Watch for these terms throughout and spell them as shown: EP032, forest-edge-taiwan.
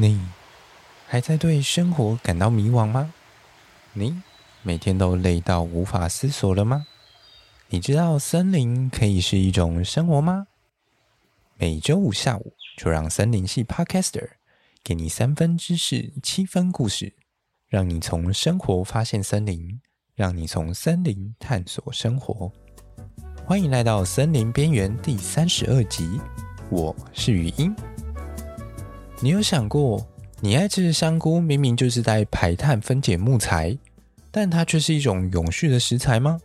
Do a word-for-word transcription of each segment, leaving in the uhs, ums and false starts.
你还在对生活感到迷惘吗？你每天都累到无法思索了吗？你知道森林可以是一种生活吗？每周五下午，就让森林系 Podcaster 给你三分知识，七分故事，让你从生活发现森林，让你从森林探索生活。欢迎来到森林边缘第三十二集，我是雨音。你有想过，你爱吃的香菇明明就是在排碳分解木材，但它却是一种永续的食材吗？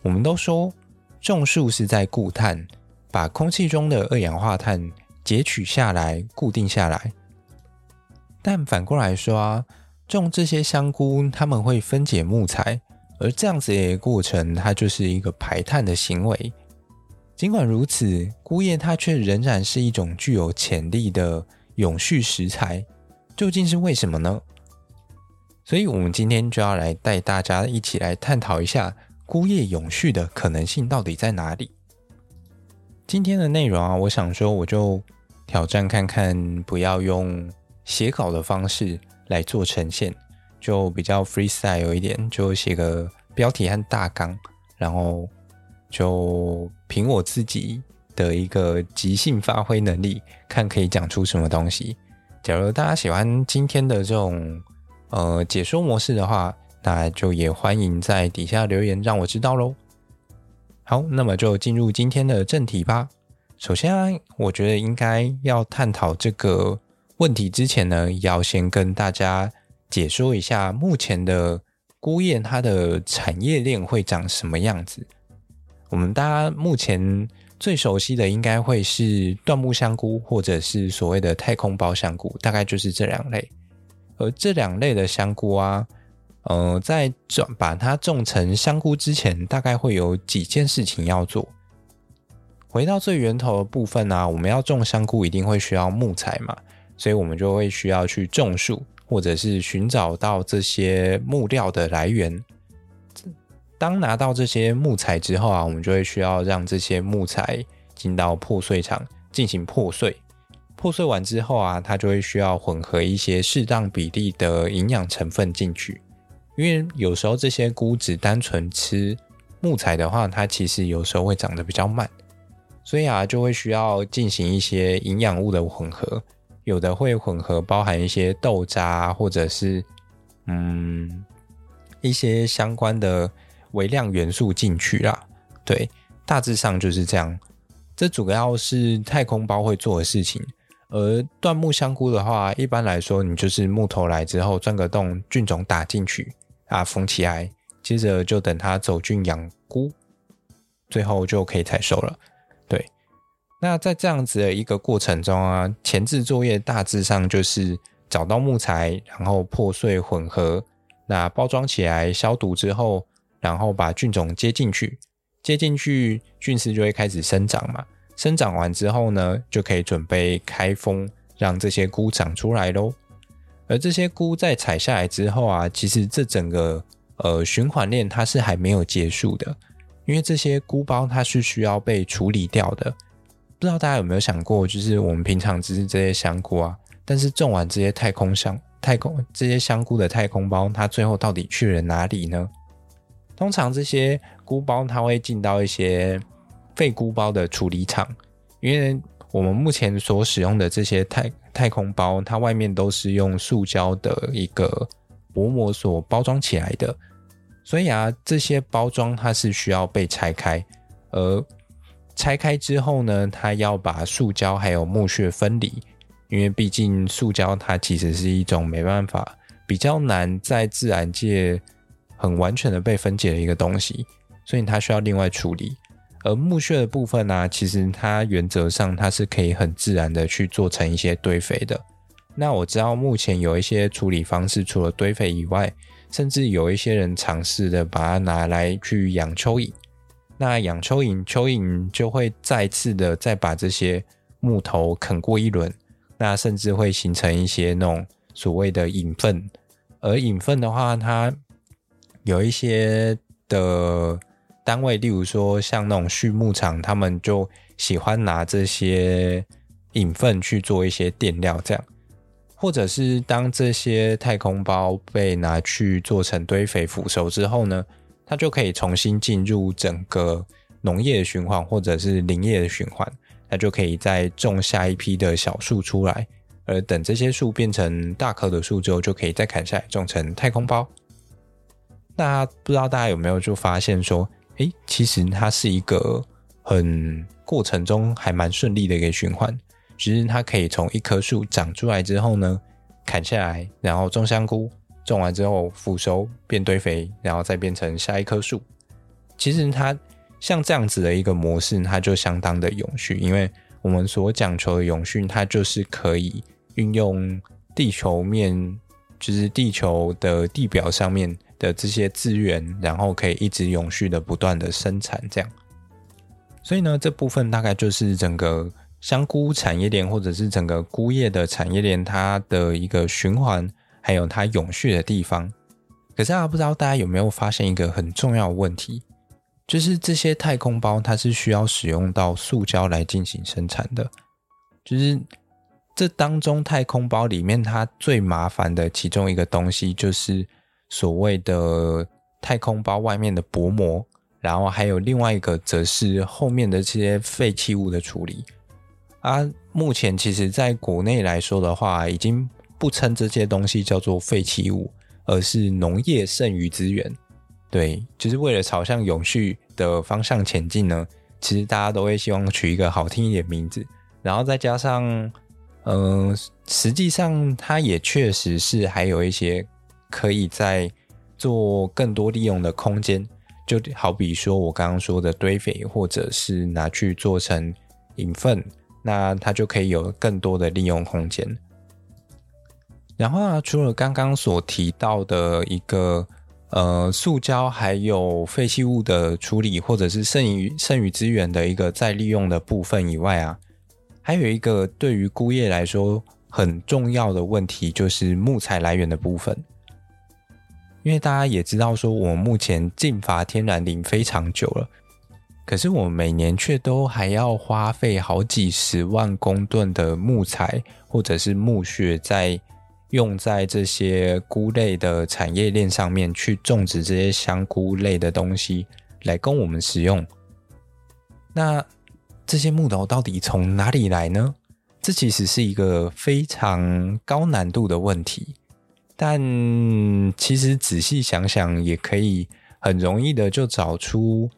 我们都说种树是在固碳，把空气中的二氧化碳截取下来固定下来，但反过来说啊，种这些香菇它们会分解木材，而这样子的过程，它就是一个排碳的行为。尽管如此，菇业它却仍然是一种具有潜力的永续食材，究竟是为什么呢？所以我们今天就要来带大家一起来探讨一下菇业永续的可能性到底在哪里。今天的内容啊，我想说我就挑战看看，不要用写稿的方式来做呈现，就比较 freestyle 一点，就写个标题和大纲，然后就凭我自己的一个即兴发挥能力，看可以讲出什么东西。假如大家喜欢今天的这种呃解说模式的话，那就也欢迎在底下留言让我知道咯。好，那么就进入今天的正题吧。首先啊，我觉得应该要探讨这个问题之前呢，要先跟大家解说一下目前的菇业它的产业链会长什么样子。我们大家目前最熟悉的应该会是椴木香菇，或者是所谓的太空包香菇，大概就是这两类。而这两类的香菇啊，呃，在把它种成香菇之前，大概会有几件事情要做。回到最源头的部分啊，我们要种香菇一定会需要木材嘛，所以我们就会需要去种树，或者是寻找到这些木料的来源。当拿到这些木材之后啊，我们就会需要让这些木材进到破碎厂进行破碎。破碎完之后啊，它就会需要混合一些适当比例的营养成分进去。因为有时候这些菇只单纯吃木材的话，它其实有时候会长得比较慢，所以啊，就会需要进行一些营养物的混合。有的会混合包含一些豆渣，或者是嗯一些相关的微量元素进去啦，对，大致上就是这样。这主要是太空包会做的事情。而椴木香菇的话，一般来说你就是木头来之后钻个洞，菌种打进去啊，封起来，接着就等它走菌养菇，最后就可以采收了。对，那在这样子的一个过程中啊，前置作业大致上就是找到木材，然后破碎混合，那包装起来消毒之后，然后把菌种接进去，接进去菌丝就会开始生长嘛。生长完之后呢，就可以准备开封，让这些菇长出来咯。而这些菇在采下来之后啊，其实这整个呃循环链它是还没有结束的，因为这些菇包它是需要被处理掉的。不知道大家有没有想过，就是我们平常只是这些香菇啊，但是种完这些太空香太空这些香菇的太空包，它最后到底去了哪里呢？通常这些菇包它会进到一些废菇包的处理厂，因为我们目前所使用的这些 太, 太空包，它外面都是用塑胶的一个薄膜所包装起来的，所以啊，这些包装它是需要被拆开，而拆开之后呢，它要把塑胶还有木屑分离，因为毕竟塑胶它其实是一种没办法比较难在自然界很完全的被分解的一个东西，所以它需要另外处理。而木屑的部分啊，其实它原则上它是可以很自然的去做成一些堆肥的。那我知道目前有一些处理方式，除了堆肥以外，甚至有一些人尝试的把它拿来去养蚯蚓。那养蚯蚓，蚯蚓就会再次的再把这些木头啃过一轮，那甚至会形成一些那种所谓的蚓粪。而蚓粪的话，它有一些的单位，例如说像那种畜牧场，他们就喜欢拿这些蚓粪去做一些垫料这样。或者是当这些太空包被拿去做成堆肥腐熟之后呢，它就可以重新进入整个农业的循环或者是林业的循环，它就可以再种下一批的小树出来，而等这些树变成大棵的树之后，就可以再砍下来种成太空包。那不知道大家有没有就发现说，诶，其实它是一个很过程中还蛮顺利的一个循环。其实它可以从一棵树长出来之后呢，砍下来，然后种香菇，种完之后腐熟变堆肥，然后再变成下一棵树。其实它像这样子的一个模式，它就相当的永续，因为我们所讲求的永续，它就是可以运用地球面，就是地球的地表上面的这些资源，然后可以一直永续的不断的生产这样。所以呢，这部分大概就是整个香菇产业链或者是整个菇业的产业链它的一个循环，还有它永续的地方。可是啊，不知道大家有没有发现一个很重要的问题，就是这些太空包它是需要使用到塑胶来进行生产的。就是这当中太空包里面它最麻烦的其中一个东西，就是所谓的太空包外面的薄膜，然后还有另外一个则是后面的这些废弃物的处理啊。目前其实在国内来说的话，已经不称这些东西叫做废弃物，而是农业剩余资源。对，就是为了朝向永续的方向前进呢，其实大家都会希望取一个好听一点名字，然后再加上呃，实际上它也确实是还有一些可以再做更多利用的空间，就好比说我刚刚说的堆肥，或者是拿去做成饮粪，那它就可以有更多的利用空间。然后啊，除了刚刚所提到的一个呃塑胶还有废弃物的处理，或者是剩余剩余资源的一个再利用的部分以外啊，还有一个对于菇业来说很重要的问题，就是木材来源的部分。因为大家也知道说，我们目前禁伐天然林非常久了，可是我们每年却都还要花费好几十万公吨的木材或者是木屑，在用在这些菇类的产业链上面，去种植这些香菇类的东西来供我们使用。那这些木头到底从哪里来呢？这其实是一个非常高难度的问题，但其实仔细想想，也可以很容易的就找出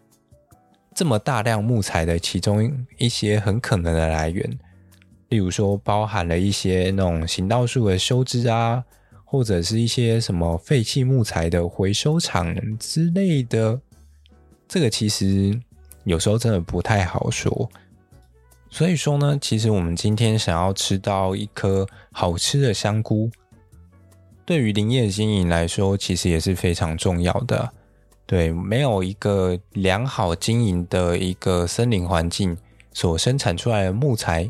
这么大量木材的其中一些很可能的来源，例如说包含了一些那种行道树的修枝啊，或者是一些什么废弃木材的回收厂之类的。这个其实有时候真的不太好说。所以说呢，其实我们今天想要吃到一颗好吃的香菇，对于林业经营来说，其实也是非常重要的。对，没有一个良好经营的一个森林环境，所生产出来的木材，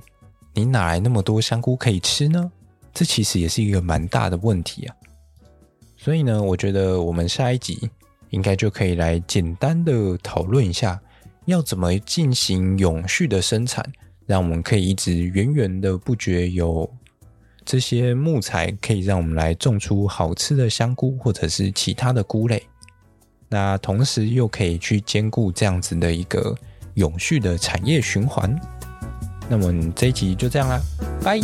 你哪来那么多香菇可以吃呢？这其实也是一个蛮大的问题啊。所以呢，我觉得我们下一集应该就可以来简单的讨论一下，要怎么进行永续的生产，让我们可以一直源源的不绝有这些木材，可以让我们来种出好吃的香菇或者是其他的菇类，那同时又可以去兼顾这样子的一个永续的产业循环。那么这一集就这样啦，拜。